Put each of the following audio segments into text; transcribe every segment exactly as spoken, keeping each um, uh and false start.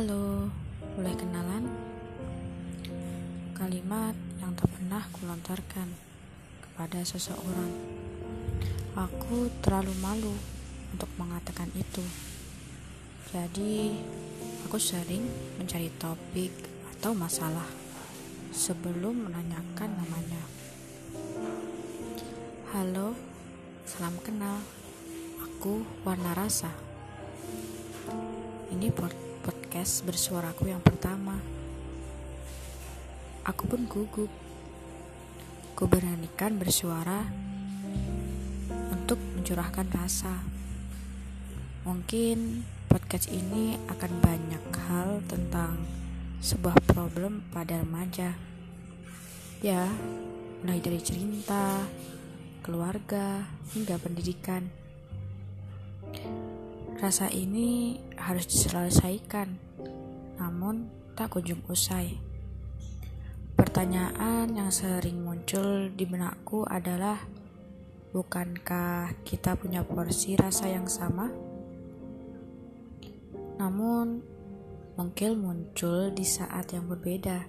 Halo, boleh kenalan? Kalimat yang tak pernah kulontarkan kepada seseorang. Aku terlalu malu untuk mengatakan itu. Jadi, aku sering mencari topik atau masalah sebelum menanyakan namanya. Halo, salam kenal. Aku Warna Rasa. Ini podcast podcast bersuaraku yang pertama. Aku pun gugup. Ku beranikan bersuara untuk mencurahkan rasa. Mungkin podcast ini akan banyak hal tentang sebuah problem pada remaja. Ya, mulai dari cerita, keluarga, hingga pendidikan. Rasa ini harus diselesaikan, namun tak kunjung usai. Pertanyaan yang sering muncul di benakku adalah, bukankah kita punya porsi rasa yang sama? Namun, mungkin muncul di saat yang berbeda.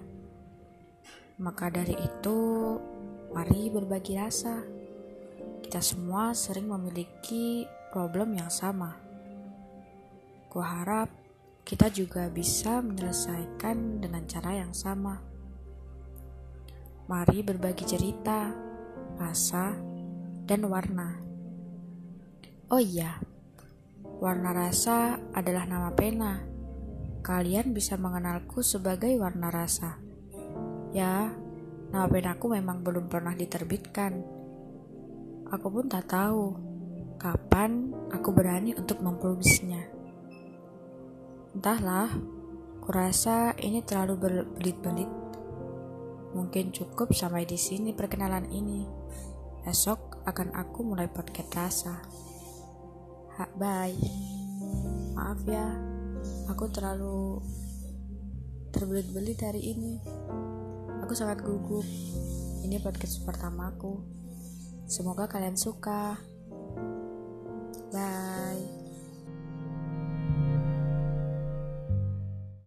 Maka dari itu, mari berbagi rasa. Kita semua sering memiliki problem yang sama. Kuharap kita juga bisa menyelesaikan dengan cara yang sama. Mari berbagi cerita, rasa, dan warna. Oh iya, Warna Rasa adalah nama pena. Kalian bisa mengenalku sebagai Warna Rasa. Ya, nama penaku memang belum pernah diterbitkan. Aku pun tak tahu kapan aku berani untuk mempublisnya. Entahlah, kurasa ini terlalu berbelit-belit. Mungkin cukup sampai di sini perkenalan ini. Esok akan aku mulai podcast rasa. Ha, bye. Maaf ya, aku terlalu terbelit-belit hari ini. Aku sangat gugup. Ini podcast pertamaku. Semoga kalian suka. Bye.